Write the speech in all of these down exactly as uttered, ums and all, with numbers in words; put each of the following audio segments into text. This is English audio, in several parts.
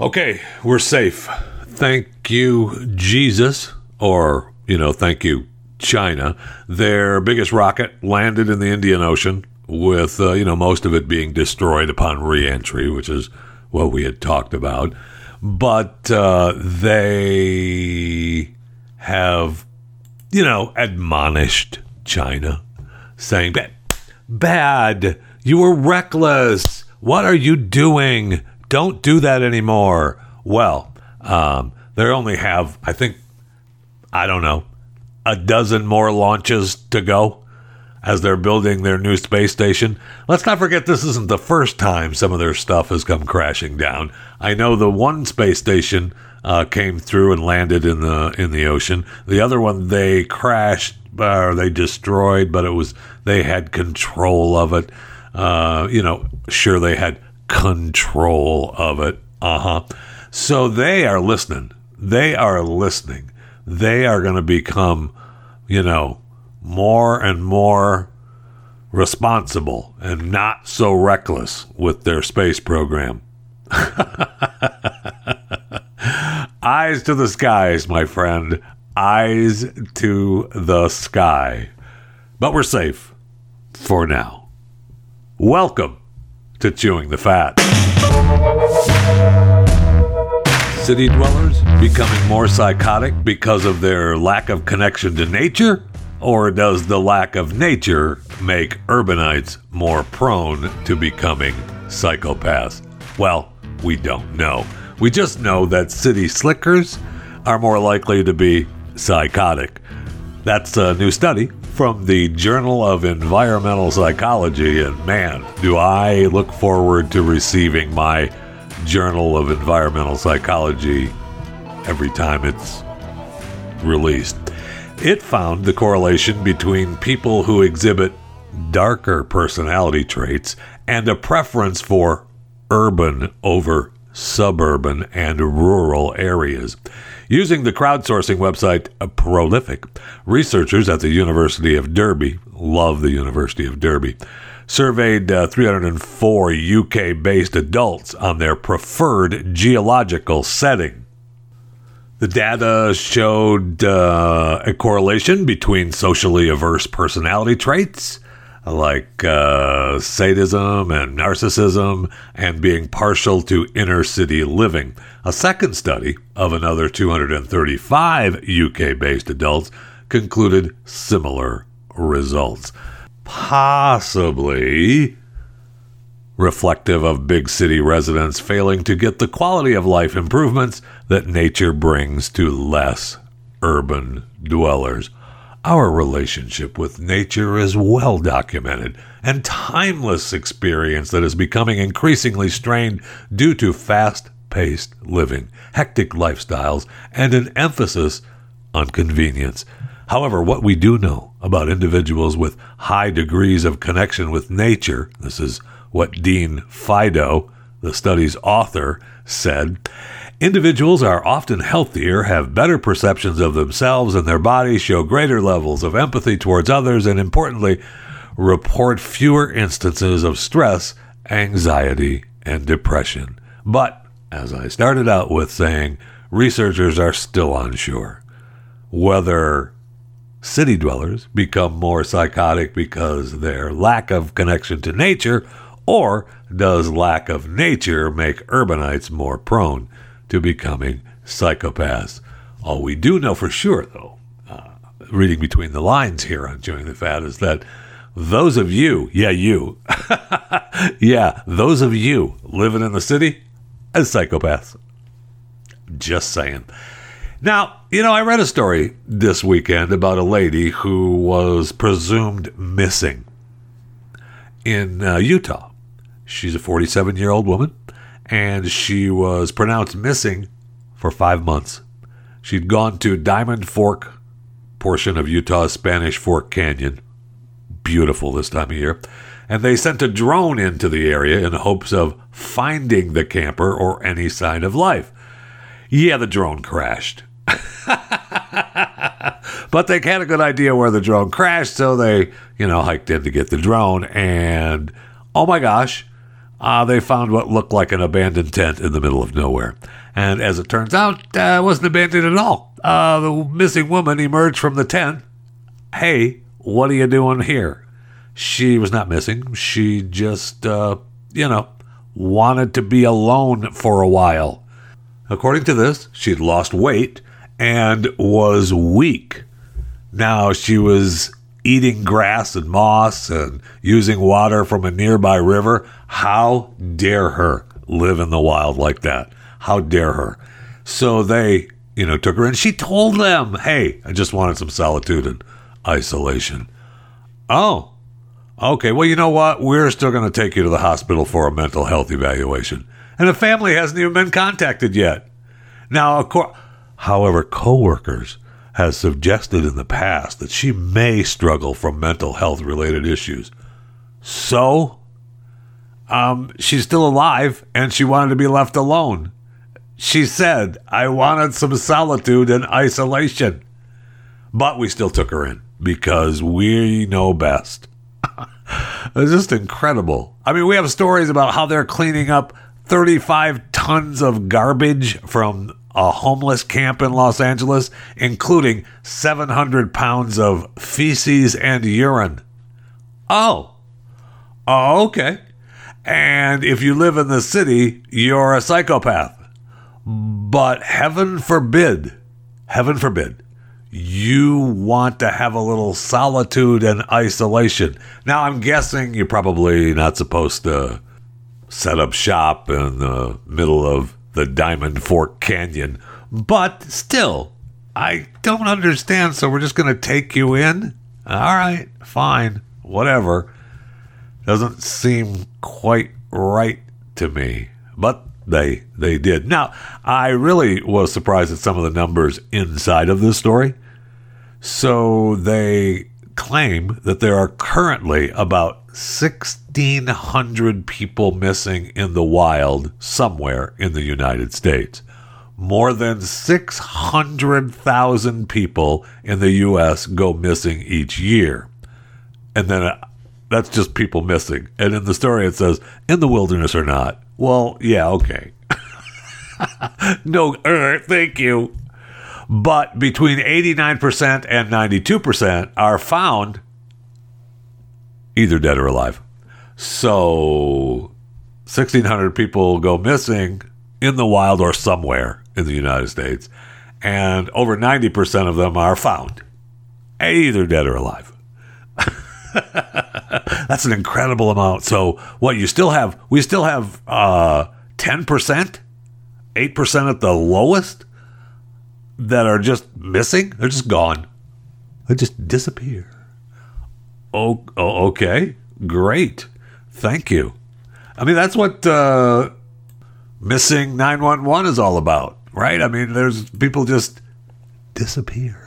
Okay, we're safe. Thank you, Jesus, or, you know, thank you, China. Their biggest rocket landed in the Indian Ocean with, uh, you know, most of it being destroyed upon re-entry, which is what we had talked about. But uh, they have, you know, admonished China, saying, bad, bad, you were reckless. What are you doing? Don't do that anymore. Well, um, they only have, I think, I don't know, a dozen more launches to go as they're building their new space station. Let's not forget this isn't the first time some of their stuff has come crashing down. I know the one space station uh, came through and landed in the in the ocean. The other one they crashed or they destroyed, but it was they had control of it. Uh, you know, sure they had control of it. Uh-huh. So they are listening. They are listening. They are going to become, you know, more and more responsible and not so reckless with their space program. Eyes to the skies, my friend. Eyes to the sky. But we're safe for now. Welcome to Chewing the Fat. City dwellers becoming more psychotic because of their lack of connection to nature? Or does the lack of nature make urbanites more prone to becoming psychopaths? Well, we don't know. We just know that city slickers are more likely to be psychotic. That's a new study from the Journal of Environmental Psychology, and man, do I look forward to receiving my Journal of Environmental Psychology every time it's released. It found the correlation between people who exhibit darker personality traits and a preference for urban over suburban and rural areas. Using the crowdsourcing website Prolific, researchers at the University of Derby, love the University of Derby, surveyed uh, three hundred four U K-based adults on their preferred geological setting. The data showed uh, a correlation between socially averse personality traits like uh, sadism and narcissism and being partial to inner city living. A second study of another two hundred thirty-five U K-based adults concluded similar results, possibly reflective of big city residents failing to get the quality of life improvements that nature brings to less urban dwellers. Our relationship with nature is well documented, and timeless experience that is becoming increasingly strained due to fast-paced living, hectic lifestyles, and an emphasis on convenience. However, what we do know about individuals with high degrees of connection with nature, this is what Dean Fido, the study's author, said, individuals are often healthier, have better perceptions of themselves and their bodies, show greater levels of empathy towards others, and importantly, report fewer instances of stress, anxiety, and depression. But, as I started out with saying, researchers are still unsure whether city dwellers become more psychotic because their lack of connection to nature, or does lack of nature make urbanites more prone to becoming psychopaths? All we do know for sure, though, uh, reading between the lines here on Chewing the Fat, is that those of you, yeah, you, yeah, those of you living in the city as psychopaths. Just saying. Now, you know, I read a story this weekend about a lady who was presumed missing in uh, Utah. She's a forty-seven-year-old woman, and she was pronounced missing for five months. She'd gone to Diamond Fork portion of Utah's Spanish Fork Canyon. Beautiful this time of year. And they sent a drone into the area in hopes of finding the camper or any sign of life. Yeah, the drone crashed. But they had a good idea where the drone crashed, so they, you know, hiked in to get the drone, and oh my gosh, Uh, they found what looked like an abandoned tent in the middle of nowhere. And as it turns out, uh, it wasn't abandoned at all. Uh, the missing woman emerged from the tent. Hey, what are you doing here? She was not missing. She just, uh, you know, wanted to be alone for a while. According to this, she'd lost weight and was weak. Now she was eating grass and moss and using water from a nearby river. How dare her live in the wild like that? How dare her? So they, you know, took her in. She told them, hey, I just wanted some solitude and isolation. Oh, okay. Well, you know what? We're still going to take you to the hospital for a mental health evaluation. And the family hasn't even been contacted yet. Now, of course, however, coworkers has suggested in the past that she may struggle from mental health-related issues. So, um, she's still alive, and she wanted to be left alone. She said, I wanted some solitude and isolation. But we still took her in, because we know best. It's just incredible. I mean, we have stories about how they're cleaning up thirty-five tons of garbage from a homeless camp in Los Angeles, including seven hundred pounds of feces and urine. Oh. Oh, okay. And if you live in the city, you're a psychopath. But heaven forbid, heaven forbid, you want to have a little solitude and isolation. Now, I'm guessing you're probably not supposed to set up shop in the middle of the Diamond Fork Canyon, but still, I don't understand, so we're just going to take you in? All right, fine, whatever. Doesn't seem quite right to me, but they they did. Now, I really was surprised at some of the numbers inside of this story. So they claim that there are currently about sixteen hundred people missing in the wild somewhere in the United States. More than six hundred thousand people in the U S go missing each year. And then uh, that's just people missing. And in the story it says, in the wilderness or not. Well, yeah, okay. No, er, thank you. But between eighty-nine percent and ninety-two percent are found either dead or alive. So sixteen hundred people go missing in the wild or somewhere in the United States. And over ninety percent of them are found, either dead or alive. That's an incredible amount. So what you still have, we still have uh, ten percent, eight percent at the lowest that are just missing. They're just gone. They just disappear. Oh, okay, great. Thank you. I mean, that's what uh, missing nine one one is all about, right? I mean, there's people just disappear.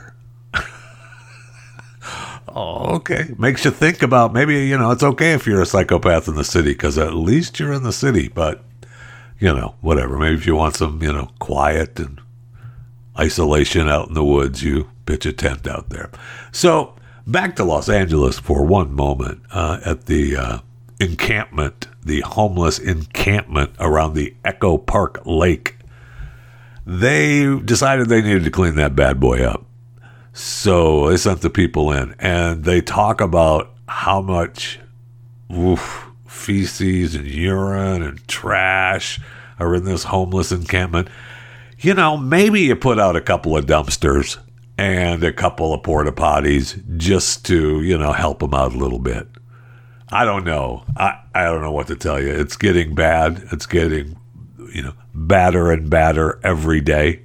Oh, okay. Makes you think about maybe, you know, it's okay if you're a psychopath in the city because at least you're in the city. But, you know, whatever. Maybe if you want some, you know, quiet and isolation out in the woods, you pitch a tent out there. So, back to Los Angeles for one moment uh, at the uh, encampment, the homeless encampment around the Echo Park Lake. They decided they needed to clean that bad boy up. So they sent the people in, and they talk about how much oof, feces and urine and trash are in this homeless encampment. You know, maybe you put out a couple of dumpsters and a couple of porta potties just to, you know, help them out a little bit. I don't know. I, I don't know what to tell you. It's getting bad. It's getting, you know, badder and badder every day.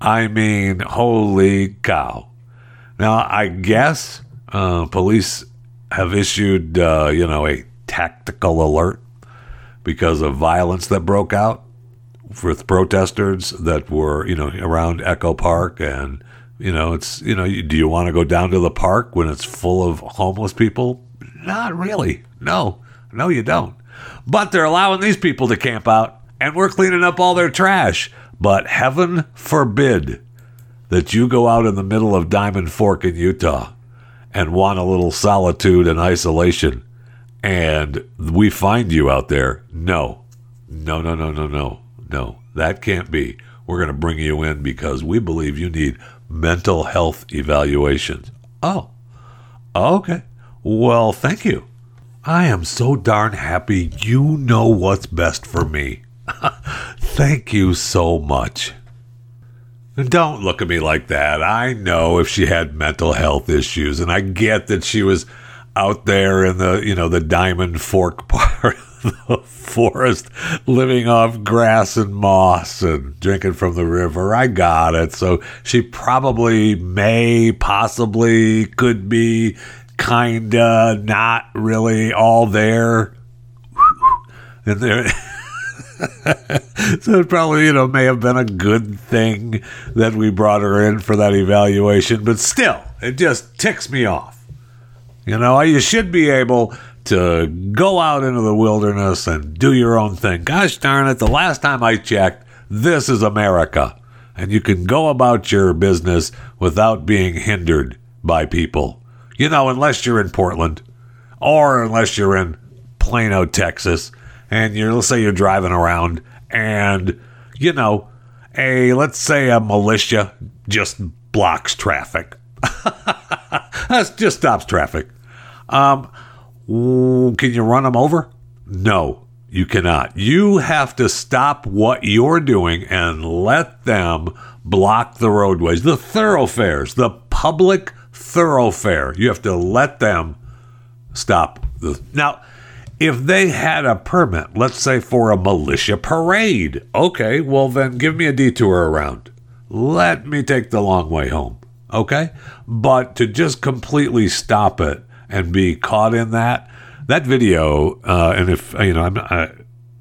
I mean, holy cow. Now, I guess uh, police have issued, uh, you know, a tactical alert because of violence that broke out with protesters that were, you know, around Echo Park. And, you know, it's, you know, you, do you want to go down to the park when it's full of homeless people? Not really. No, no, you don't. But they're allowing these people to camp out and we're cleaning up all their trash. But heaven forbid that you go out in the middle of Diamond Fork in Utah and want a little solitude and isolation. and we find you out there. No, no, no, no, no, no, no. That can't be. We're going to bring you in because we believe you need mental health evaluations. Oh, okay. Well, thank you. I am so darn happy you know what's best for me. Thank you so much. Don't look at me like that. I know if she had mental health issues, and I get that she was out there in the, you know, the Diamond Fork part of the forest, living off grass and moss and drinking from the river. I got it. So she probably may, possibly, could be kinda not really all there. And there... So it probably, you know, may have been a good thing that we brought her in for that evaluation, but still, it just ticks me off. You know, you should be able to go out into the wilderness and do your own thing. Gosh darn it, the last time I checked, this is America, and you can go about your business without being hindered by people. You know, unless you're in Portland, or unless you're in Plano, Texas, and you're, let's say you're driving around and, you know, a, let's say a militia just blocks traffic. That just stops traffic. Um, can you run them over? No, you cannot. You have to stop what you're doing and let them block the roadways, the thoroughfares, the public thoroughfare. You have to let them stop. The, now, if they had a permit, let's say for a militia parade, okay, well then give me a detour around. Let me take the long way home, okay? But to just completely stop it and be caught in that, that video, uh, and if, you know, I'm I,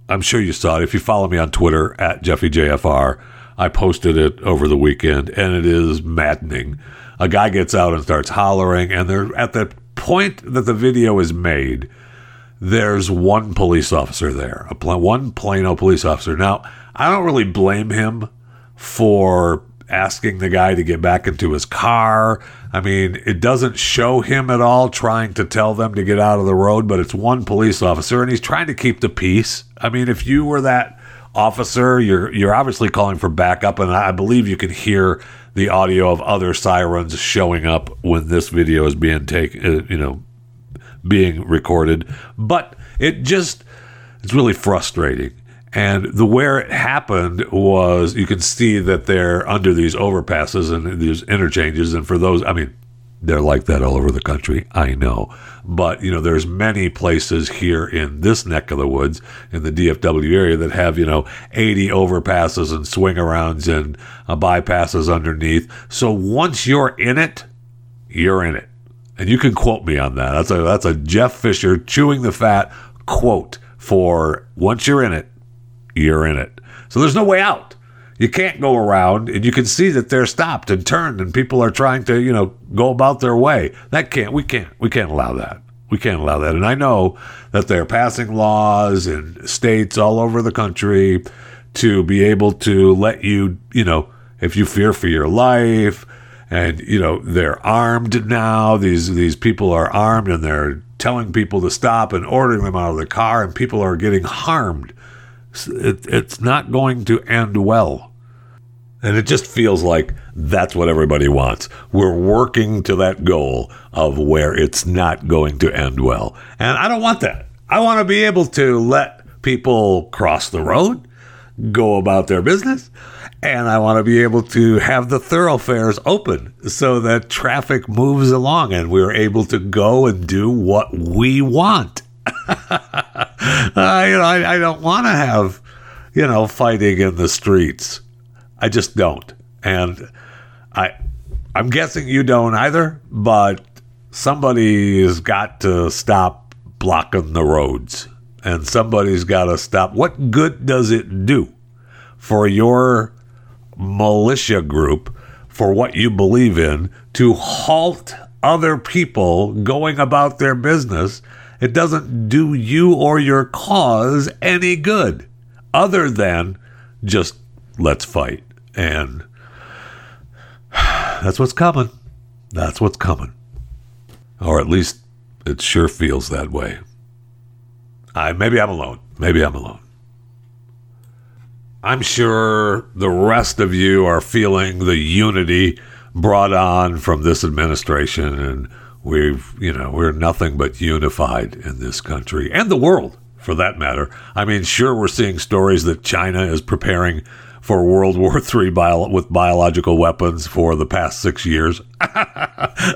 I'm sure you saw it. If you follow me on Twitter, at JeffyJFR, I posted it over the weekend, and it is maddening. A guy gets out and starts hollering, and they're at the point that the video is made, there's one police officer there, a pl- one Plano police officer. Now, I don't really blame him for asking the guy to get back into his car. I mean, it doesn't show him at all trying to tell them to get out of the road, but it's one police officer, and he's trying to keep the peace. I mean, if you were that officer, you're you're obviously calling for backup, and I believe you can hear the audio of other sirens showing up when this video is being taken, uh, you know, being recorded. But it just, it's really frustrating. And the where it happened was, you can see that they're under these overpasses and these interchanges, and for those, I mean, they're like that all over the country, I know, but you know, there's many places here in this neck of the woods in the D F W area that have, you know, eighty overpasses and swing arounds and uh, bypasses underneath. So once you're in it, you're in it. And you can quote me on that. That's a that's a Jeff Fisher chewing the fat quote for once you're in it, you're in it. So there's no way out. You can't go around, and you can see that they're stopped and turned, and people are trying to, you know, go about their way. That can't, we can't, we can't allow that. We can't allow that. And I know that they're passing laws in states all over the country to be able to let you, you know, if you fear for your life. And, you know, they're armed now. These these people are armed, and they're telling people to stop and ordering them out of the car, and people are getting harmed. It, it's not going to end well. And it just feels like that's what everybody wants. We're working to that goal of where it's not going to end well. And I don't want that. I want to be able to let people cross the road, go about their business, and I want to be able to have the thoroughfares open so that traffic moves along and we're able to go and do what we want. uh, you know, I, I don't want to have, you know, fighting in the streets. I just don't. And I, I'm guessing you don't either, but somebody's got to stop blocking the roads, and somebody's got to stop. What good does it do for your militia group, for what you believe in, to halt other people going about their business? It doesn't do you or your cause any good, other than just let's fight. And that's what's coming. That's what's coming. Or at least it sure feels that way. Uh, maybe I'm alone. Maybe I'm alone. I'm sure the rest of you are feeling the unity brought on from this administration, and we've, you know, we're nothing but unified in this country and the world, for that matter. I mean, sure, we're seeing stories that China is preparing for World War Three bio- with biological weapons for the past six years.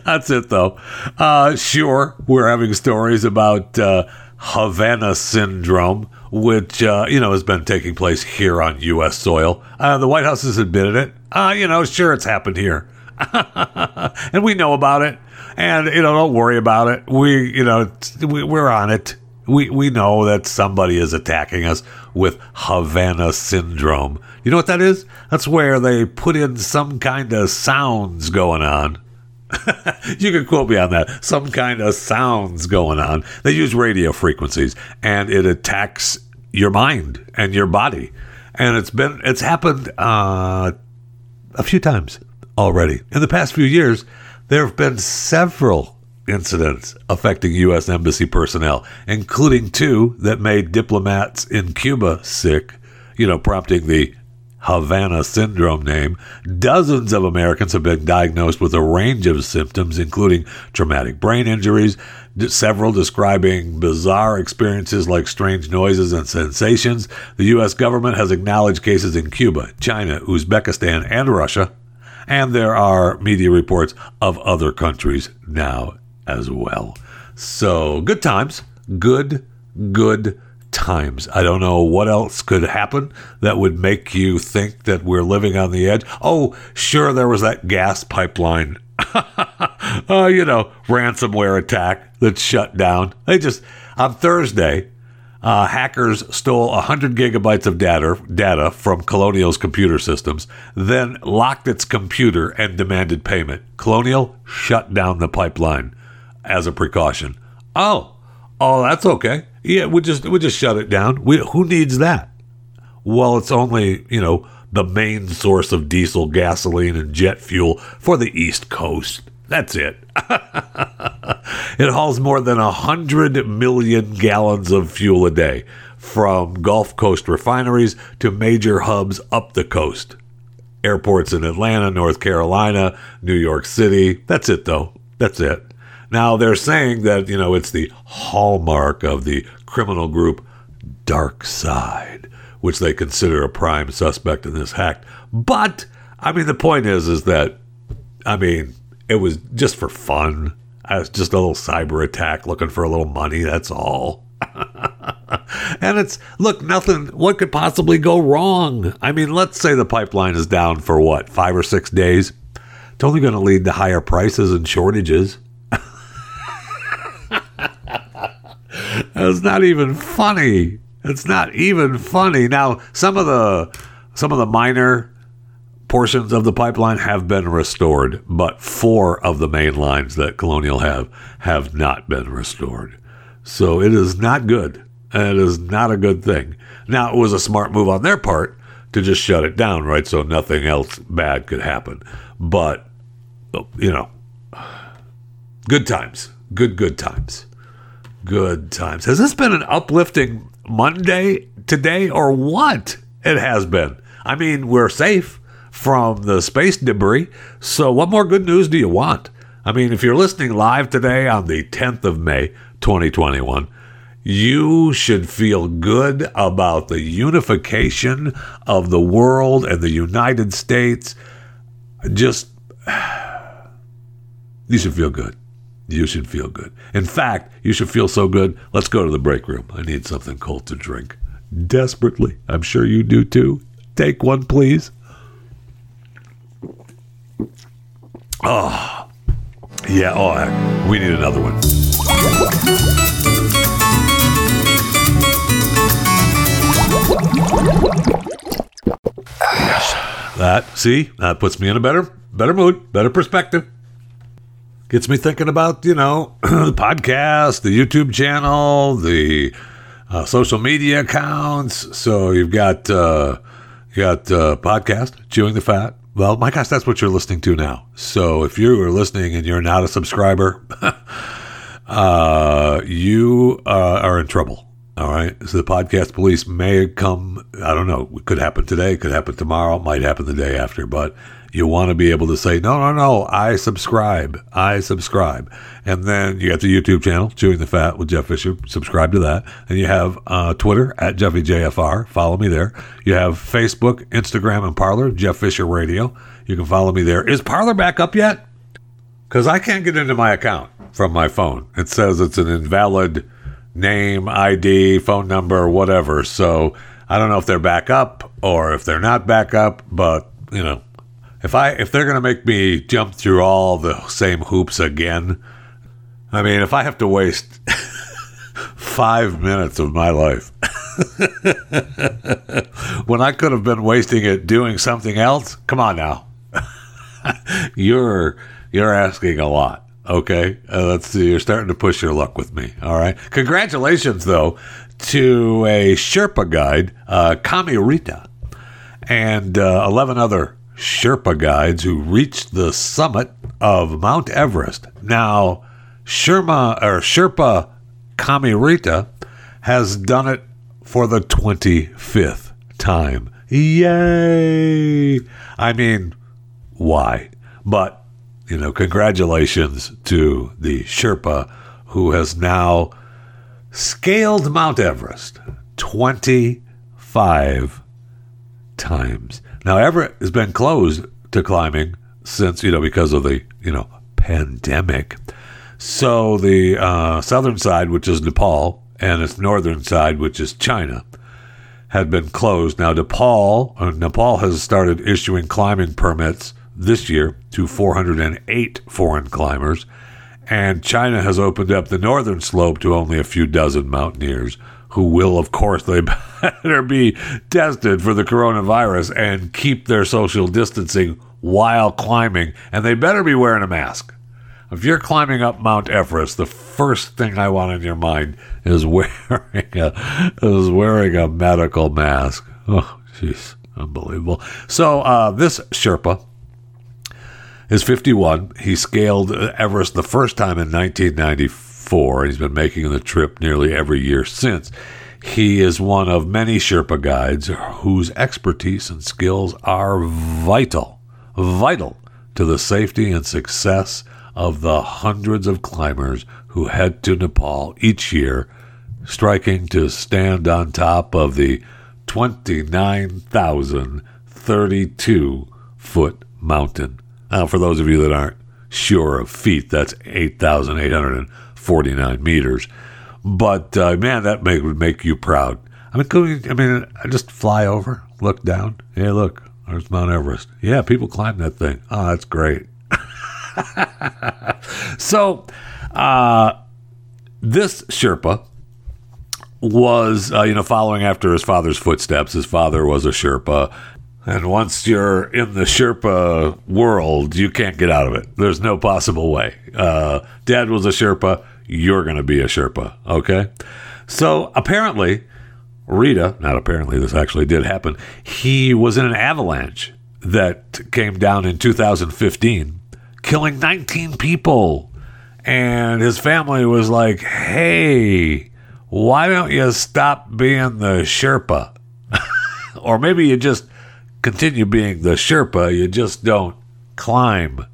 That's it, though. Uh, sure, we're having stories about uh, Havana Syndrome, which, uh, you know, has been taking place here on U S soil. Uh, the White House has admitted it. Uh, you know, sure, it's happened here. And we know about it. And, you know, don't worry about it. We, you know, we, we're on it. We we know that somebody is attacking us with Havana Syndrome. You know what that is? That's where they put in some kind of sounds going on. You can quote me on that. Some kind of sounds going on. They use radio frequencies, and it attacks your mind and your body. And it's been it's happened uh, a few times already. In the past few years, there have been several incidents affecting U S embassy personnel, including two that made diplomats in Cuba sick, you know, prompting the Havana Syndrome name. Dozens of Americans have been diagnosed with a range of symptoms, including traumatic brain injuries, several describing bizarre experiences like strange noises and sensations. The U S government has acknowledged cases in Cuba, China, Uzbekistan, and Russia, and there are media reports of other countries now as well. So good times, good, good times. I don't know what else could happen that would make you think that we're living on the edge. Oh, sure, there was that gas pipeline, uh, you know, ransomware attack that shut down. They just, on Thursday, uh, hackers stole one hundred gigabytes of data, data from Colonial's computer systems, then locked its computer and demanded payment. Colonial shut down the pipeline as a precaution. Oh, oh, that's okay. Yeah, we just we just shut it down. We who needs that? Well, it's only, you know, the main source of diesel, gasoline, and jet fuel for the East Coast. That's it. It hauls more than a hundred million gallons of fuel a day from Gulf Coast refineries to major hubs up the coast, airports in Atlanta, North Carolina, New York City. That's it, though. That's it. Now, they're saying that, you know, it's the hallmark of the criminal group Dark Side, which they consider a prime suspect in this hack. But, I mean, the point is, is that, I mean, it was just for fun. It was just a little cyber attack looking for a little money, that's all. And it's, look, nothing, what could possibly go wrong? I mean, let's say the pipeline is down for, what, five or six days? It's only going to lead to higher prices and shortages. It's not even funny. It's not even funny. Now, some of the some of the minor portions of the pipeline have been restored, but four of the main lines that Colonial have have not been restored. So it is not good. It is not a good thing. Now, it was a smart move on their part to just shut it down, right? So nothing else bad could happen. But, you know, good times. Good, good times. Good times. Has this been an uplifting Monday today or what? It has been. I mean, we're safe from the space debris. So what more good news do you want? I mean, if you're listening live today on the tenth of May, twenty twenty-one, you should feel good about the unification of the world and the United States. Just, you should feel good. You should feel good. In fact, you should feel so good. Let's go to the break room. I need something cold to drink. Desperately. I'm sure you do too. Take one, please. Oh, yeah. Oh, heck. We need another one. Yes. That, see, that puts me in a better, better mood, better perspective. Gets me thinking about, you know, the podcast, the YouTube channel, the uh, social media accounts. So you've got uh, you got uh, podcast, Chewing the Fat. Well, my gosh, that's what you're listening to now. So if you are listening and you're not a subscriber, uh, you uh, are in trouble. All right. So the podcast police may come, I don't know, it could happen today, it could happen tomorrow, it might happen the day after, but you want to be able to say, no, no, no, I subscribe, I subscribe. And then you got the YouTube channel, Chewing the Fat with Jeff Fisher, subscribe to that. And you have uh, Twitter, at JeffyJFR, follow me there. You have Facebook, Instagram, and Parler, Jeff Fisher Radio. You can follow me there. Is Parler back up yet? Because I can't get into my account from my phone. It says it's an invalid name, I D, phone number, whatever. So I don't know if they're back up or if they're not back up, but, you know, If I if they're going to make me jump through all the same hoops again, I mean, if I have to waste five minutes of my life when I could have been wasting it doing something else, come on now. you're you're asking a lot, okay? Uh, let's see. You're starting to push your luck with me, all right? Congratulations, though, to a Sherpa guide, uh, Kami Rita, and uh, eleven other Sherpa guides who reached the summit of Mount Everest. Now, Sherma or Sherpa Kami Rita has done it for the twenty-fifth time. Yay! I mean, why? But, you know, congratulations to the Sherpa who has now scaled Mount Everest twenty-five times. Now, Everett has been closed to climbing since, you know, because of the, you know, pandemic. So the uh, southern side, which is Nepal, and its northern side, which is China, had been closed. Now, Nepal, or Nepal has started issuing climbing permits this year to four hundred eight foreign climbers, and China has opened up the northern slope to only a few dozen mountaineers, who will, of course, they better be tested for the coronavirus and keep their social distancing while climbing. And they better be wearing a mask. If you're climbing up Mount Everest, the first thing I want in your mind is wearing a, is wearing a medical mask. Oh, jeez. Unbelievable. So uh, this Sherpa is fifty-one. He scaled Everest the first time in nineteen ninety-four. He's been making the trip nearly every year since. He is one of many Sherpa guides whose expertise and skills are vital, vital to the safety and success of the hundreds of climbers who head to Nepal each year, striking to stand on top of the twenty-nine thousand thirty-two foot mountain. Now, for those of you that aren't sure of feet, that's eight thousand eight hundred forty-nine meters, but uh, man, that make, would make you proud. I mean, could we, I mean, I just fly over, look down. Hey, look, there's Mount Everest. Yeah, people climb that thing. Oh, that's great. so, uh, this Sherpa was, uh, you know, following after his father's footsteps. His father was a Sherpa. And once you're in the Sherpa world, you can't get out of it. There's no possible way. Uh, Dad was a Sherpa. You're going to be a Sherpa, okay? So apparently, Rita, not apparently, this actually did happen. He was in an avalanche that came down in two thousand fifteen, killing nineteen people. And his family was like, hey, why don't you stop being the Sherpa? Or maybe you just continue being the Sherpa, you just don't climb.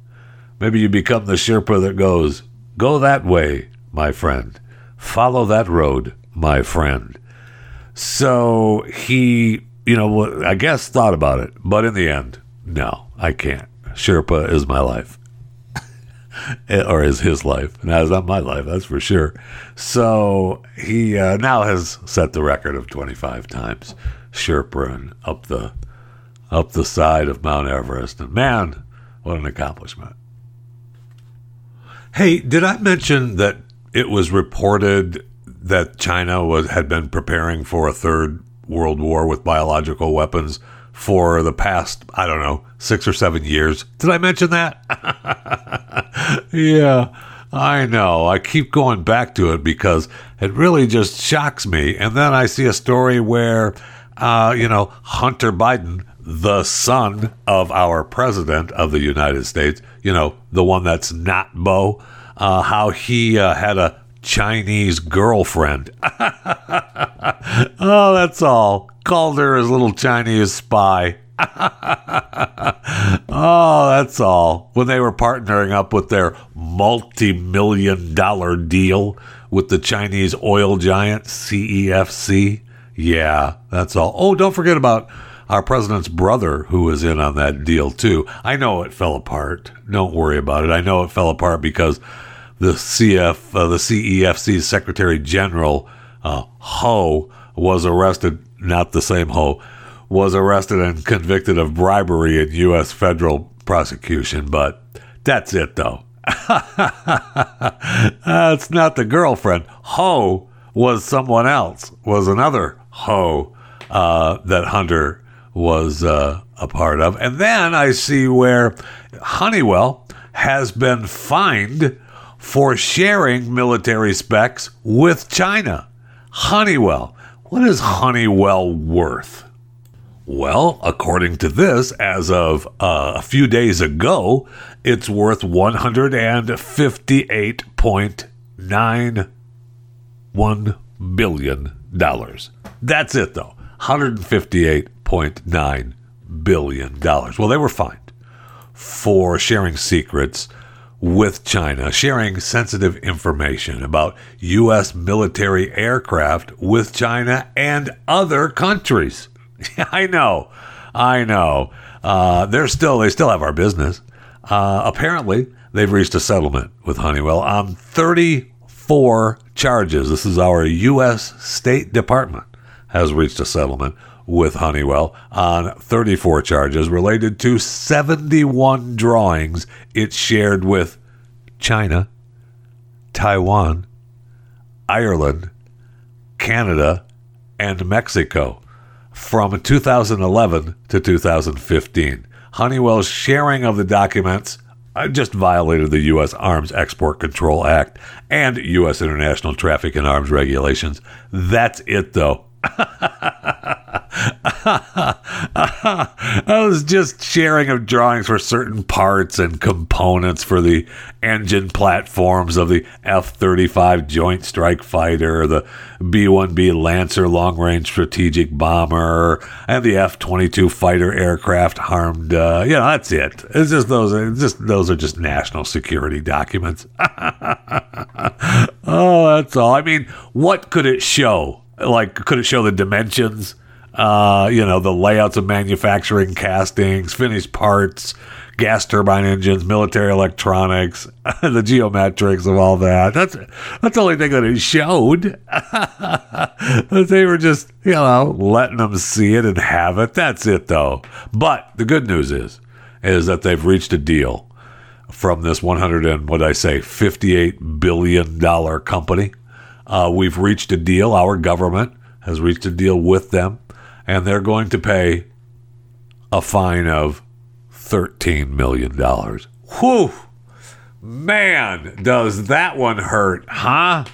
Maybe you become the Sherpa that goes, go that way, my friend. Follow that road, my friend. So he, you know, I guess thought about it, but in the end, no, I can't. Sherpa is my life. Or is his life. Now, it's not my life, that's for sure. So he uh, now has set the record of twenty-five times Sherpa and up the up the side of Mount Everest. And man, what an accomplishment. Hey, did I mention that it was reported that China was had been preparing for a third world war with biological weapons for the past, I don't know, six or seven years? Did I mention that? Yeah, I know. I keep going back to it because it really just shocks me. And then I see a story where, uh, you know, Hunter Biden, the son of our president of the United States, you know, the one that's not Bo, uh, how he uh, had a Chinese girlfriend. Oh, that's all. Called her his little Chinese spy. Oh, that's all. When they were partnering up with their multi-million dollar deal with the Chinese oil giant C E F C. Yeah, that's all. Oh, don't forget about our president's brother who was in on that deal too. I know it fell apart. Don't worry about it. I know it fell apart because the C F, uh, the C E F C's Secretary General, uh, Ho, was arrested, not the same Ho, was arrested and convicted of bribery in U S federal prosecution. But that's it, though. uh, it's not the girlfriend. Ho was someone else, was another Ho uh, that Hunter was uh, a part of. And then I see where Honeywell has been fined for sharing military specs with China. Honeywell. What is Honeywell worth? Well, according to this, as of uh, a few days ago, it's worth one hundred fifty-eight point nine one billion dollars. That's it, though. one hundred fifty-eight point nine billion dollars. Well, they were fined for sharing secrets with China, sharing sensitive information about U S military aircraft with China and other countries. I know, I know. Uh, they're still, they still have our business. Uh, apparently, they've reached a settlement with Honeywell on thirty-four charges. This is our U S State Department has reached a settlement with Honeywell on thirty-four charges related to seventy-one drawings it shared with China, Taiwan, Ireland, Canada, and Mexico from two thousand eleven to two thousand fifteen. Honeywell's sharing of the documents just violated the U S Arms Export Control Act and U S International Traffic in Arms regulations. That's it, though. That was just sharing of drawings for certain parts and components for the engine platforms of the F thirty-five Joint Strike Fighter, the B one B Lancer long-range strategic bomber, and the F twenty-two fighter aircraft harmed. Uh, you know, that's it. It's just those. It's just those are just national security documents. Oh, that's all. I mean, what could it show? Like, could it show the dimensions? Uh, you know, the layouts of manufacturing castings, finished parts, gas turbine engines, military electronics, the geometrics of all that. That's that's the only thing that it showed. They were just, you know, letting them see it and have it. That's it, though. But the good news is, is that they've reached a deal from this one hundred and what did I say, fifty-eight billion dollars company. Uh, we've reached a deal. Our government has reached a deal with them, and they're going to pay a fine of thirteen million dollars. Whew! Man, does that one hurt, huh?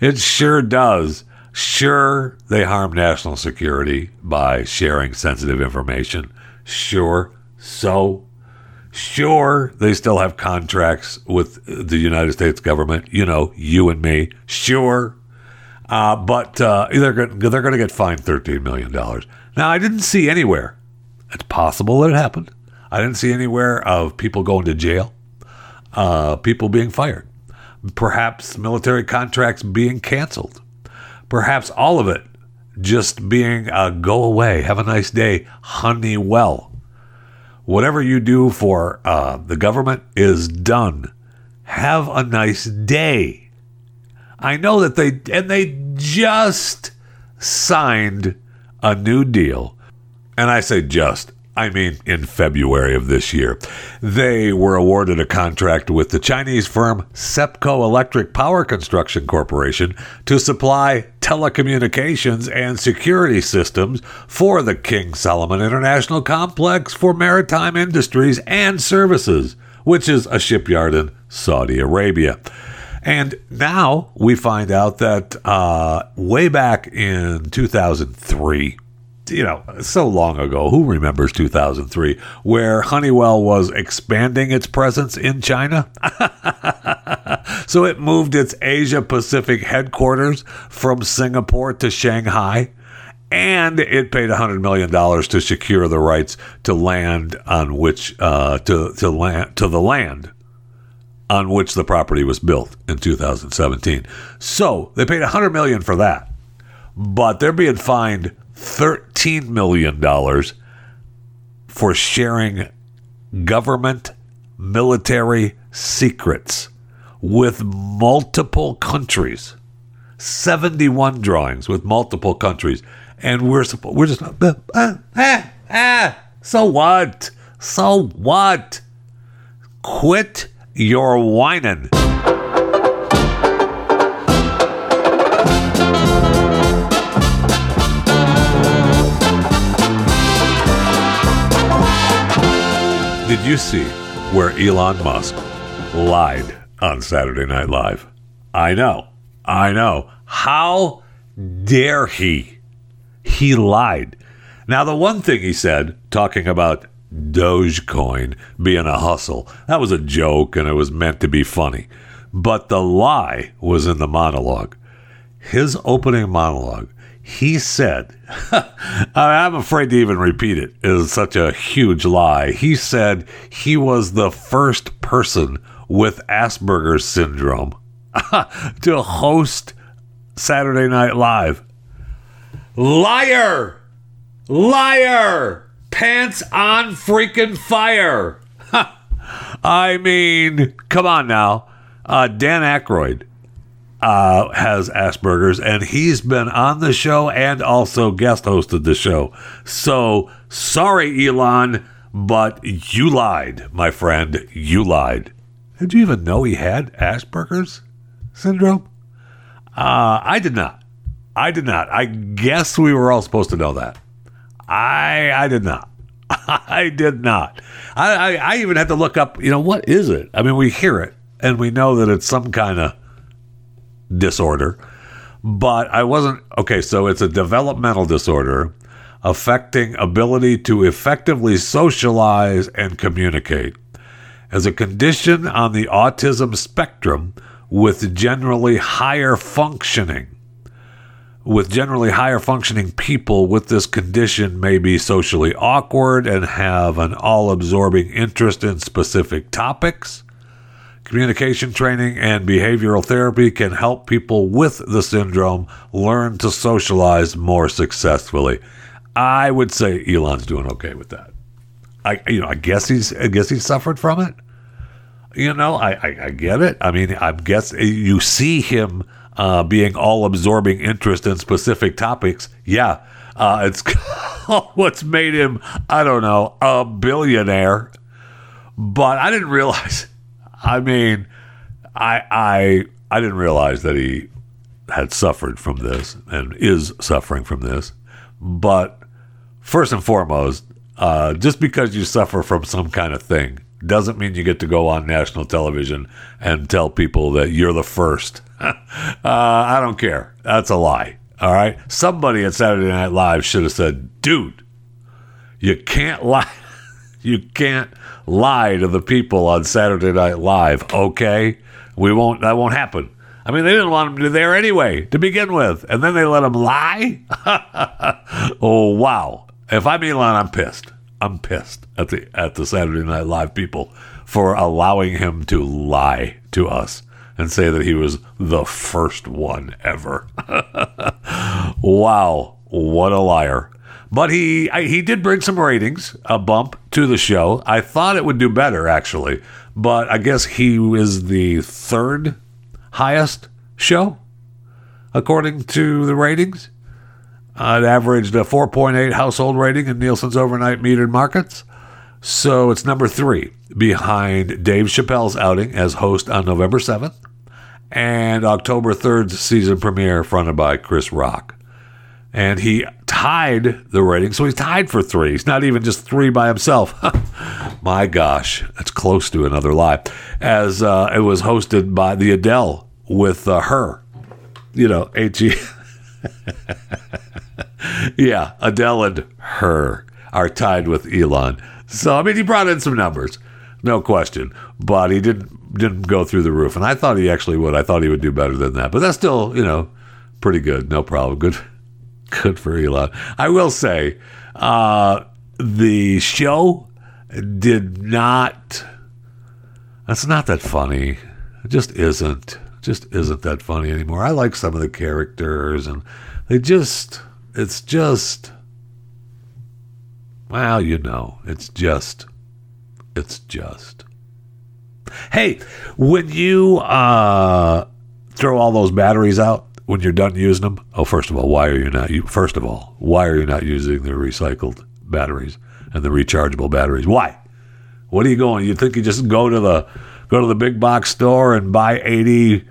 It sure does. Sure, they harm national security by sharing sensitive information. Sure, so Sure, they still have contracts with the United States government, you know, you and me. Sure. Uh, but uh, they're going they're going to get fined thirteen million dollars. Now, I didn't see anywhere. It's possible that it happened. I didn't see anywhere of people going to jail, uh, people being fired, perhaps military contracts being canceled, perhaps all of it just being a go away, have a nice day, Honeywell. Whatever you do for uh, the government is done. Have a nice day. I know that they, and they just signed a new deal. And I say just, I mean in February of this year. They were awarded a contract with the Chinese firm Sepco Electric Power Construction Corporation to supply telecommunications and security systems for the King Solomon International Complex for maritime industries and services, which is a shipyard in Saudi Arabia. And now we find out that uh, way back in two thousand three, you know, so long ago, who remembers two thousand three, where Honeywell was expanding its presence in China? So it moved its Asia Pacific headquarters from Singapore to Shanghai, and it paid one hundred million dollars to secure the rights to land on which uh, to to land to the land on which the property was built in two thousand seventeen. So they paid one hundred million dollars for that, but they're being fined thirteen million dollars for sharing government military secrets with multiple countries, seventy-one drawings with multiple countries, and we're we're just uh, uh, uh, uh, so what? So what? Quit your whining. Did you see where Elon Musk lied on Saturday Night Live? I know. I know. How dare he? He lied. Now, the one thing he said, talking about Dogecoin being a hustle, that was a joke and it was meant to be funny. But the lie was in the monologue. His opening monologue, he said, I'm afraid to even repeat it. It is such a huge lie. He said he was the first person with Asperger syndrome to host Saturday Night Live. Liar! Liar! Pants on freaking fire! I mean, come on now. Uh, Dan Aykroyd Uh, has Asperger's, and he's been on the show and also guest hosted the show. So sorry, Elon, but you lied, my friend. You lied. Did you even know he had Asperger's syndrome? Uh, I did not. I did not. I guess we were all supposed to know that. I I did not. I did not. I, I, I even had to look up, you know, what is it? I mean, we hear it, and we know that it's some kind of disorder, but I wasn't okay. So it's a developmental disorder affecting ability to effectively socialize and communicate, as a condition on the autism spectrum with generally higher functioning. With generally higher functioning people with this condition may be socially awkward and have an all-absorbing interest in specific topics. Communication training and behavioral therapy can help people with the syndrome learn to socialize more successfully. I would say Elon's doing okay with that. I, you know, I guess he's, I guess he's suffered from it. You know, I, I, I get it. I mean, I guess you see him uh, being all-absorbing interest in specific topics. Yeah, uh, it's what's made him, I don't know, a billionaire. But I didn't realize. I mean, I I I didn't realize that he had suffered from this and is suffering from this. But first and foremost, uh, just because you suffer from some kind of thing doesn't mean you get to go on national television and tell people that you're the first. uh, I don't care. That's a lie. All right? Somebody at Saturday Night Live should have said, dude, you can't lie. You can't lie to the people on Saturday Night Live, okay? We won't. That won't happen. I mean, they didn't want him to be there anyway to begin with, and then they let him lie? Oh, wow. If I'm Elon, I'm pissed. I'm pissed at the at the Saturday Night Live people for allowing him to lie to us and say that he was the first one ever. Wow, what a liar. But he he did bring some ratings, a bump to the show. I thought it would do better, actually. But I guess he was the third highest show, according to the ratings. Uh, it averaged a four point eight household rating in Nielsen's overnight metered markets. So it's number three, behind Dave Chappelle's outing as host on November seventh, and October third's season premiere fronted by Chris Rock. And he tied the rating, so he's tied for three. He's not even just three by himself. My gosh, that's close to another lie. As uh, it was hosted by the Adele with uh, her, you know, H E Yeah, Adele and her are tied with Elon. So, I mean, he brought in some numbers, no question. But he didn't didn't go through the roof. And I thought he actually would. I thought he would do better than that. But that's still, you know, pretty good. No problem. Good, good for Elon. I will say, uh, the show did not. That's not that funny. It just isn't. It just isn't that funny anymore. I like some of the characters, and they just. It's just. Well, you know, it's just. It's just. Hey, when you uh, throw all those batteries out when you're done using them, oh, first of all, why are you not? You first of all, why are you not using the recycled batteries and the rechargeable batteries? Why? What are you going? You think you just go to the go to the big box store and buy eighty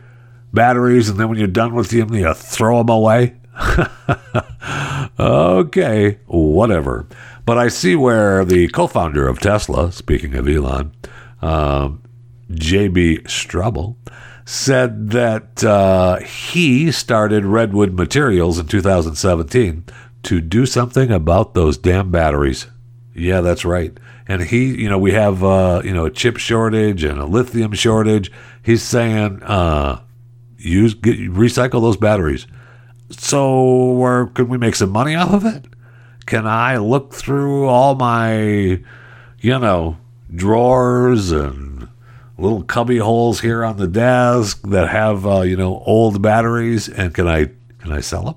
batteries, and then when you're done with them, you throw them away? Okay, whatever. But I see where the co-founder of Tesla, speaking of Elon, um, J B Straubel, said that uh, he started Redwood Materials in two thousand seventeen to do something about those damn batteries. Yeah, that's right. And he, you know, we have, uh, you know, a chip shortage and a lithium shortage. He's saying, uh, use get, recycle those batteries. So, or, can we make some money off of it? Can I look through all my, you know, drawers and little cubby holes here on the desk that have, uh, you know, old batteries, and can I can I sell them?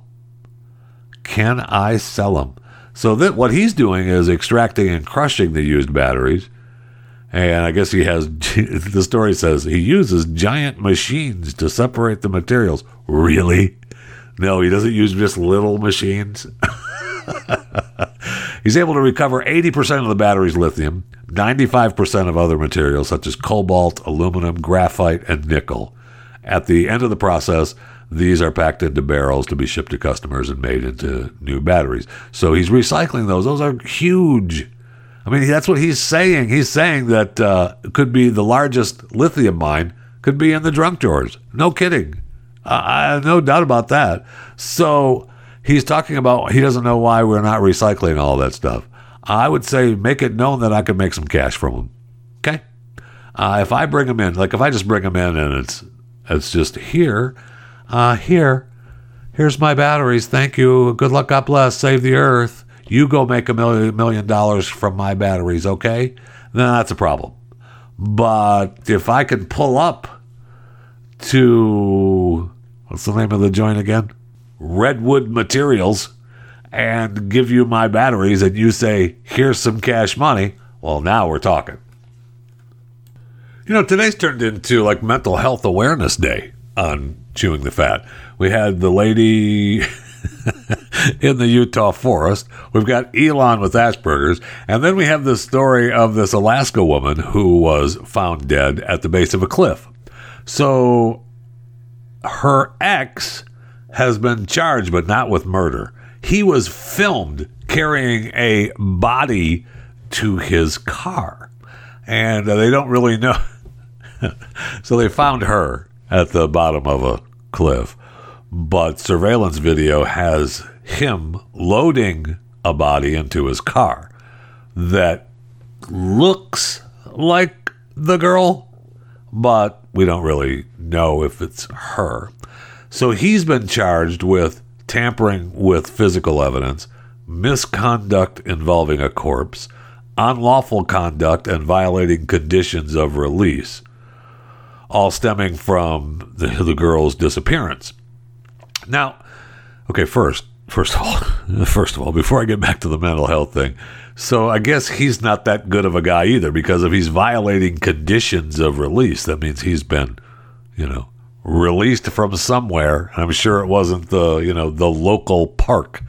Can I sell them? So that what he's doing is extracting and crushing the used batteries, and I guess he has. The story says he uses giant machines to separate the materials. Really? No, he doesn't use just little machines. He's able to recover eighty percent of the battery's lithium, ninety-five percent of other materials such as cobalt, aluminum, graphite, and nickel. At the end of the process, these are packed into barrels to be shipped to customers and made into new batteries. So he's recycling those. Those are huge. I mean, that's what he's saying. He's saying that uh, could be the largest lithium mine could be in the drunk drawers. No kidding. Uh, I have no doubt about that. So he's talking about he doesn't know why we're not recycling all that stuff. I would say make it known that I could make some cash from them. Okay? Uh, if I bring them in, like if I just bring them in and it's it's just here, uh, here, here's my batteries. Thank you. Good luck. God bless. Save the earth. You go make a million, million dollars from my batteries, okay? Then that's a problem. But if I can pull up to, what's the name of the joint again? Redwood Materials, and give you my batteries, and you say, here's some cash money, well, now we're talking. You know, today's turned into like Mental Health Awareness Day on Chewing the Fat. We had the lady in the Utah forest. We've got Elon with Asperger's. And then we have this story of this Alaska woman who was found dead at the base of a cliff. So her ex has been charged, but not with murder. He was filmed carrying a body to his car. And uh, they don't really know. So they found her at the bottom of a cliff. But surveillance video has him loading a body into his car that looks like the girl, but we don't really know if it's her. So he's been charged with tampering with physical evidence, misconduct involving a corpse, unlawful conduct, and violating conditions of release, all stemming from the, the girl's disappearance. Now, okay, first, first of all, first of all, before I get back to the mental health thing, so I guess he's not that good of a guy either, because if he's violating conditions of release, that means he's been, you know, released from somewhere. I'm sure it wasn't the, you know, the local park.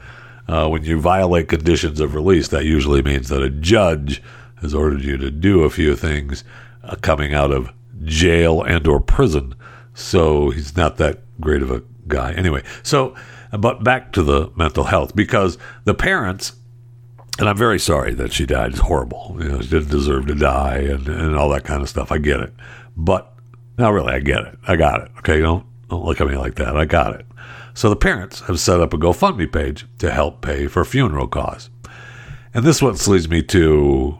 Uh, when you violate conditions of release, that usually means that a judge has ordered you to do a few things uh, coming out of jail and or prison. So he's not that great of a guy. Anyway, so, but back to the mental health, because the parents, and I'm very sorry that she died. It's horrible. You know, she didn't deserve to die and, and all that kind of stuff. I get it. But not really, I get it. I got it. Okay, don't, don't look at me like that. I got it. So the parents have set up a GoFundMe page to help pay for funeral costs. And this one leads me to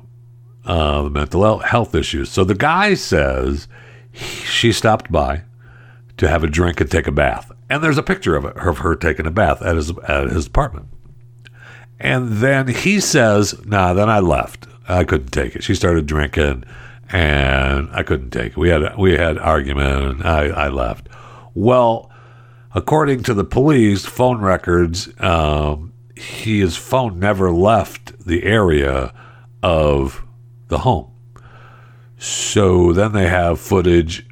uh, the mental health issues. So the guy says she stopped by to have a drink and take a bath. And there's a picture of, it, of her taking a bath at his at his apartment. And then he says, nah, then I left. I couldn't take it. She started drinking and I couldn't take it. We had we had an argument and I, I left. Well, according to the police phone records, um, his phone never left the area of the home. So then they have footage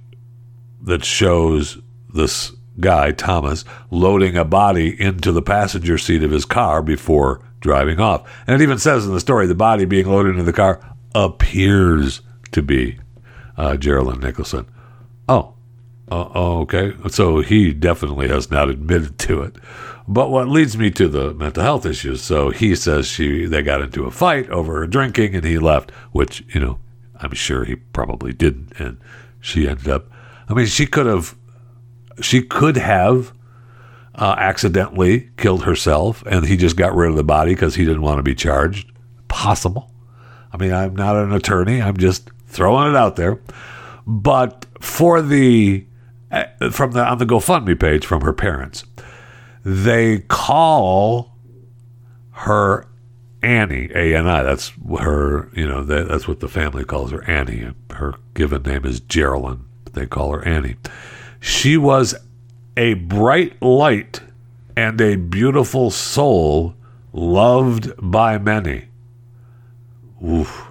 that shows this guy, Thomas, loading a body into the passenger seat of his car before driving off. And it even says in the story, the body being loaded into the car appears to be uh, Geraldine Nicholson. Oh, uh, okay. So he definitely has not admitted to it. But what leads me to the mental health issues. So he says she they got into a fight over her drinking and he left, which, you know, I'm sure he probably didn't. And she ended up, I mean, she could have, she could have uh, accidentally killed herself and he just got rid of the body because he didn't want to be charged. Possible. I mean, I'm not an attorney. I'm just throwing it out there. But for the, from the, on the GoFundMe page from her parents, they call her Annie, A N I, that's her, you know, that, that's what the family calls her, Annie. Her given name is Geraldine, but they call her Annie. She was a bright light and a beautiful soul loved by many. Oof.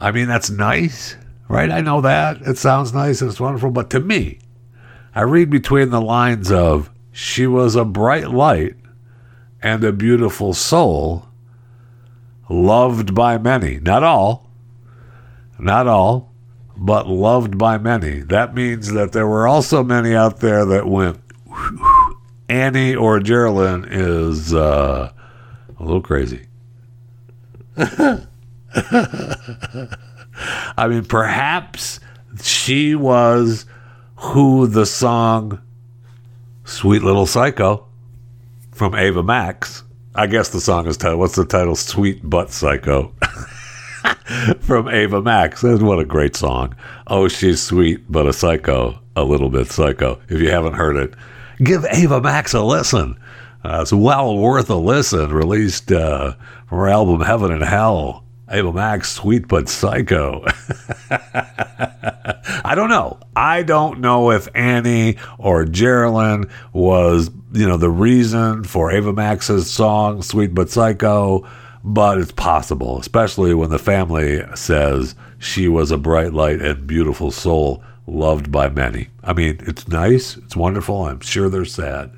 I mean, that's nice, right? I know that. It sounds nice and it's wonderful, but to me, I read between the lines of she was a bright light and a beautiful soul loved by many. Not all. Not all. But loved by many. That means that there were also many out there that went, whew, whew. Annie or Geraldine is uh, a little crazy. I mean, perhaps she was who the song Sweet Little Psycho from Ava Max, I guess the song is titled, what's the title? Sweet Butt Psycho from Ava Max. And what a great song. Oh, she's sweet, but a psycho, a little bit psycho. If you haven't heard it, give Ava Max a listen. Uh, it's well worth a listen. Released uh, from her album Heaven and Hell. Ava Max, Sweet But Psycho. I don't know. I don't know if Annie or Geraldine was, you know, the reason for Ava Max's song, Sweet But Psycho, but it's possible, especially when the family says she was a bright light and beautiful soul loved by many. I mean, it's nice. It's wonderful. I'm sure they're sad.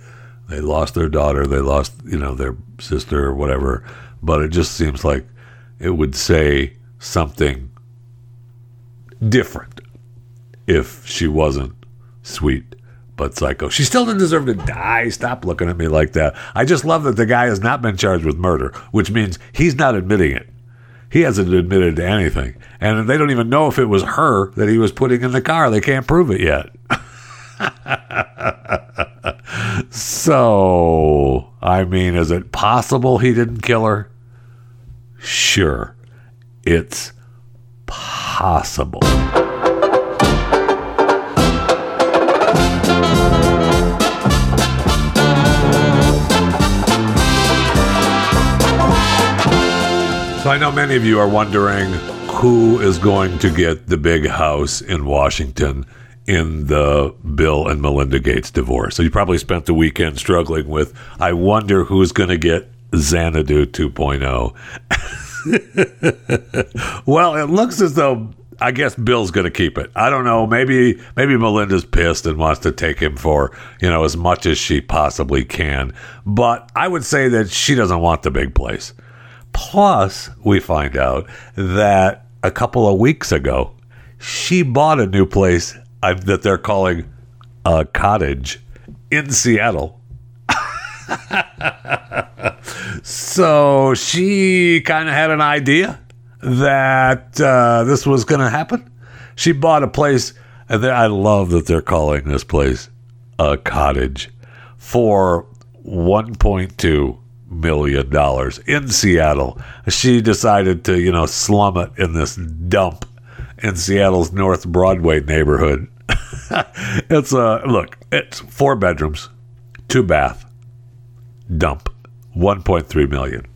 They lost their daughter. They lost, you know, their sister or whatever, but it just seems like it would say something different if she wasn't sweet but psycho. She still didn't deserve to die. Stop looking at me like that. I just love that the guy has not been charged with murder, which means he's not admitting it. He hasn't admitted to anything. And they don't even know if it was her that he was putting in the car. They can't prove it yet. So, I mean, is it possible he didn't kill her? Sure, it's possible. So I know many of you are wondering who is going to get the big house in Washington in the Bill and Melinda Gates divorce. So you probably spent the weekend struggling with, I wonder who's going to get Xanadu two point oh. Well, it looks as though, I guess Bill's going to keep it. I don't know. Maybe maybe Melinda's pissed and wants to take him for, you know, as much as she possibly can. But I would say that she doesn't want the big place. Plus, we find out that a couple of weeks ago, she bought a new place uh, that they're calling a cottage in Seattle. So she kind of had an idea that uh, this was going to happen. She bought a place, and I love that they're calling this place a cottage, for one point two million dollars in Seattle. She decided to, you know, slum it in this dump in Seattle's North Broadway neighborhood. It's uh look, it's four bedrooms, two bath, dump, one point three million.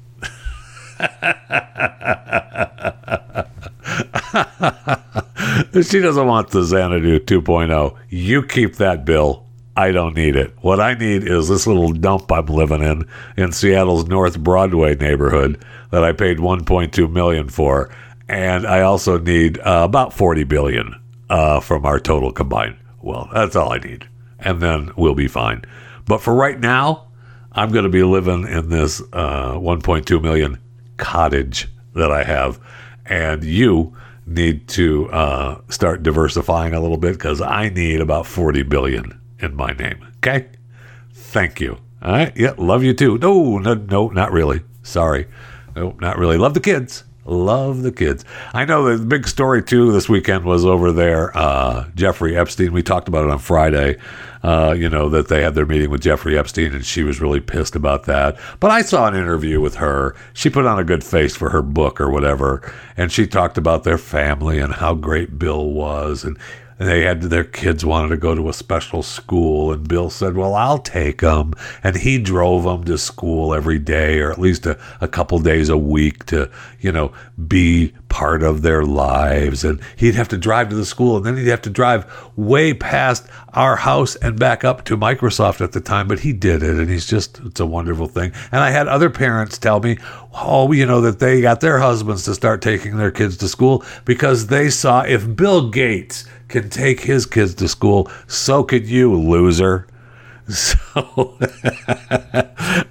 She doesn't want the Xanadu two point oh. You keep that, Bill. I don't need it. What I need is this little dump I'm living in in Seattle's North Broadway neighborhood that I paid one point two million dollars for, and I also need uh, about forty billion dollars uh, from our total combined. Well, that's all I need, and then we'll be fine. But for right now, I'm going to be living in this uh, one point two million dollars cottage that I have, and you need to uh, start diversifying a little bit because I need about forty billion dollars. In my name. Okay? Thank you. All right? Yeah, love you too. No, no, no, not really. Sorry. Nope, not really. Love the kids. Love the kids. I know the big story too this weekend was over there, uh, Jeffrey Epstein. We talked about it on Friday, uh, you know, that they had their meeting with Jeffrey Epstein and she was really pissed about that. But I saw an interview with her. She put on a good face for her book or whatever. And she talked about their family and how great Bill was, and And they had their kids wanted to go to a special school, and Bill said, well, I'll take them. And he drove them to school every day, or at least a, a couple days a week, to, you know, be part of their lives. And he'd have to drive to the school, and then he'd have to drive way past our house and back up to Microsoft at the time. But he did it, and he's just, it's a wonderful thing. And I had other parents tell me, oh, you know, that they got their husbands to start taking their kids to school because they saw if Bill Gates can take his kids to school, so could you, loser. So,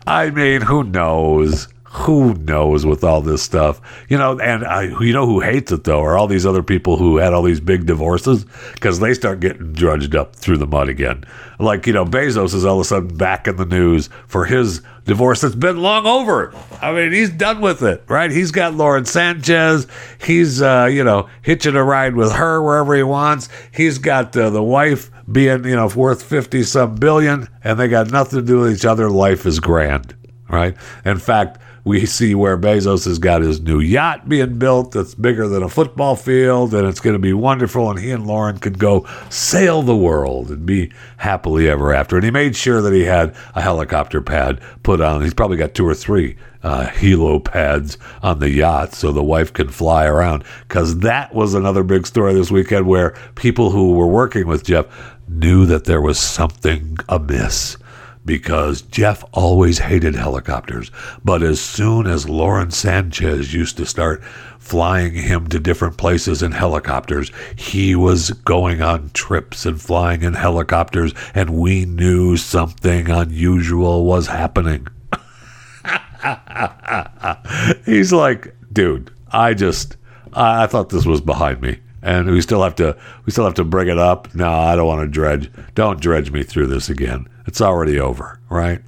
I mean, who knows? Who knows with all this stuff? You know, and I, you know who hates it, though, are all these other people who had all these big divorces, because they start getting drudged up through the mud again. Like, you know, Bezos is all of a sudden back in the news for his divorce that's been long over. I mean, he's done with it, right? He's got Lauren Sanchez. He's, uh, you know, hitching a ride with her wherever he wants. He's got uh, the wife being, you know, worth fifty-some billion, and they got nothing to do with each other. Life is grand, right? In fact, we see where Bezos has got his new yacht being built that's bigger than a football field, and it's going to be wonderful, and he and Lauren could go sail the world and be happily ever after. And he made sure that he had a helicopter pad put on. He's probably got two or three uh, helo pads on the yacht so the wife can fly around, because that was another big story this weekend where people who were working with Jeff knew that there was something amiss, because Jeff always hated helicopters. But as soon as Lauren Sanchez used to start flying him to different places in helicopters, he was going on trips and flying in helicopters, and we knew something unusual was happening. He's like, dude, I just, I, I thought this was behind me. And we still have to, we still have to bring it up. No, I don't want to dredge. Don't dredge me through this again. It's already over, right?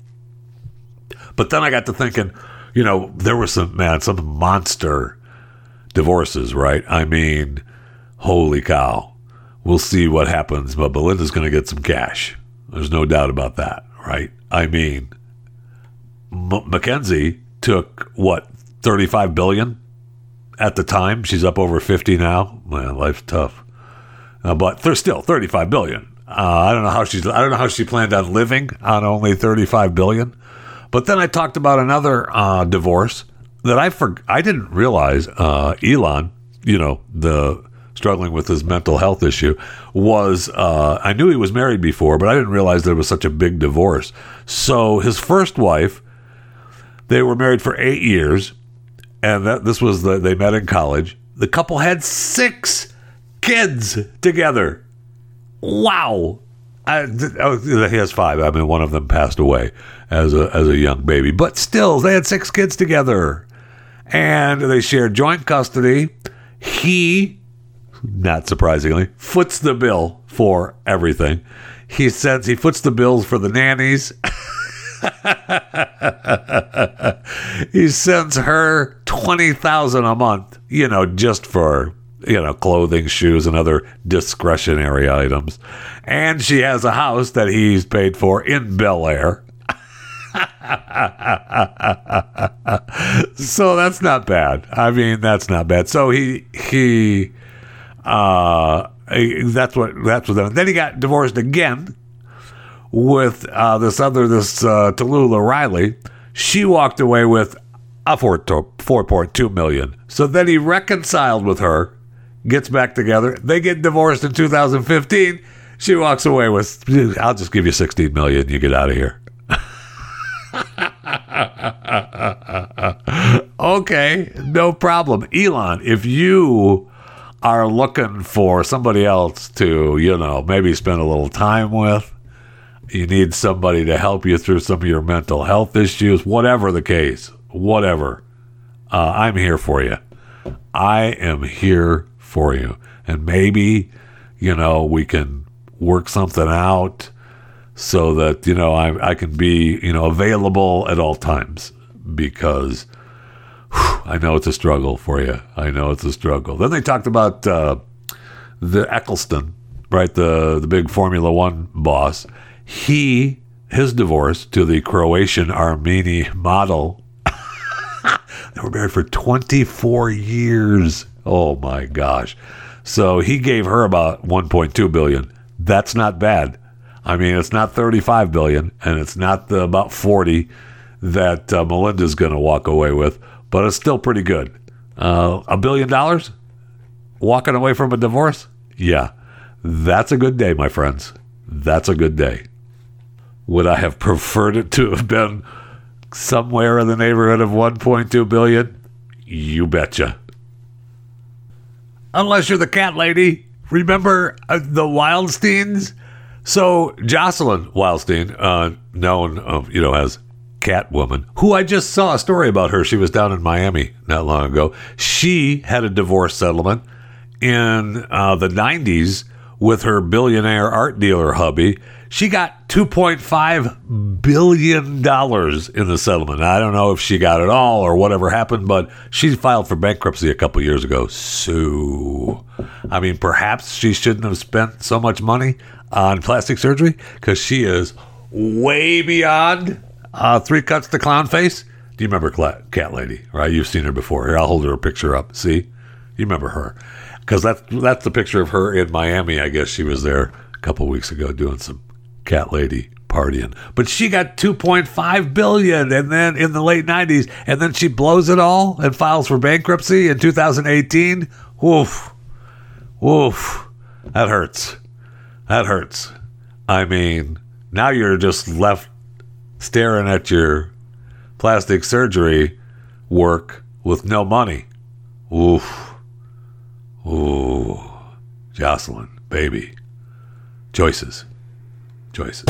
But then I got to thinking, you know, there was some, man, some monster divorces, right? I mean, holy cow. We'll see what happens, but Melinda's going to get some cash. There's no doubt about that, right? I mean, M- McKenzie took, what, thirty-five billion dollars? At the time, she's up over fifty now. Man, life's tough, uh, but there's still thirty-five billion. Uh, I don't know how she's. I don't know how she planned on living on only thirty-five billion. But then I talked about another uh, divorce that I for, I didn't realize uh, Elon, you know, the struggling with his mental health issue, was. Uh, I knew he was married before, but I didn't realize there was such a big divorce. So his first wife, they were married for eight years. And that, this was the, they met in college. The couple had six kids together. Wow. I, I, he has five. I mean, one of them passed away as a, as a young baby. But still, they had six kids together. And they shared joint custody. He, not surprisingly, foots the bill for everything. He says he foots the bills for the nannies. He sends her twenty thousand a month, you know, just for, you know, clothing, shoes, and other discretionary items. And she has a house that he's paid for in Bel Air. So that's not bad. I mean, that's not bad. So he he uh That's what that's what. Then he got divorced again with uh, this other this uh, Tallulah Riley. She walked away with a four point two million dollars. So then he reconciled with her, gets back together. They get divorced in two thousand fifteen. She walks away with, I'll just give you sixteen million dollars. You get out of here. Okay, no problem. Elon, if you are looking for somebody else to, you know, maybe spend a little time with, you need somebody to help you through some of your mental health issues, whatever the case, whatever. Uh, I'm here for you. I am here for you. And maybe, you know, we can work something out so that, you know, I, I can be, you know, available at all times, because whew, I know it's a struggle for you. I know it's a struggle. Then they talked about uh, the Ecclestone, right? The, the big Formula One boss. He, his divorce to the Croatian Armenian model. They were married for twenty-four years. Oh my gosh. So he gave her about one point two billion dollars. That's not bad. I mean, it's not thirty-five billion dollars, and it's not the about forty that uh, Melinda's going to walk away with, but it's still pretty good. Uh, a billion dollars? Walking away from a divorce? Yeah. That's a good day, my friends. That's a good day. Would I have preferred it to have been somewhere in the neighborhood of one point two billion dollars? You betcha. Unless you're the cat lady. Remember uh, the Wildsteins? So Jocelyn Wildstein, uh, known uh, you know as Catwoman, who I just saw a story about her. She was down in Miami not long ago. She had a divorce settlement in uh, the nineties with her billionaire art dealer hubby. She got two point five billion dollars in the settlement. I don't know if she got it all or whatever happened, but she filed for bankruptcy a couple years ago. So, I mean, perhaps she shouldn't have spent so much money on plastic surgery, because she is way beyond uh, three cuts to clown face. Do you remember Cat Lady? Right? You've seen her before. Here, I'll hold her picture up. See? You remember her. Because that's, that's the picture of her in Miami. I guess she was there a couple weeks ago doing some Cat Lady partying. But she got two point five billion dollars, and then in the late nineties, and then she blows it all and files for bankruptcy in two thousand eighteen. Woof. Woof. That hurts. That hurts. I mean, now you're just left staring at your plastic surgery work with no money. Oof. Ooh. Jocelyn, baby. Choices. Choices.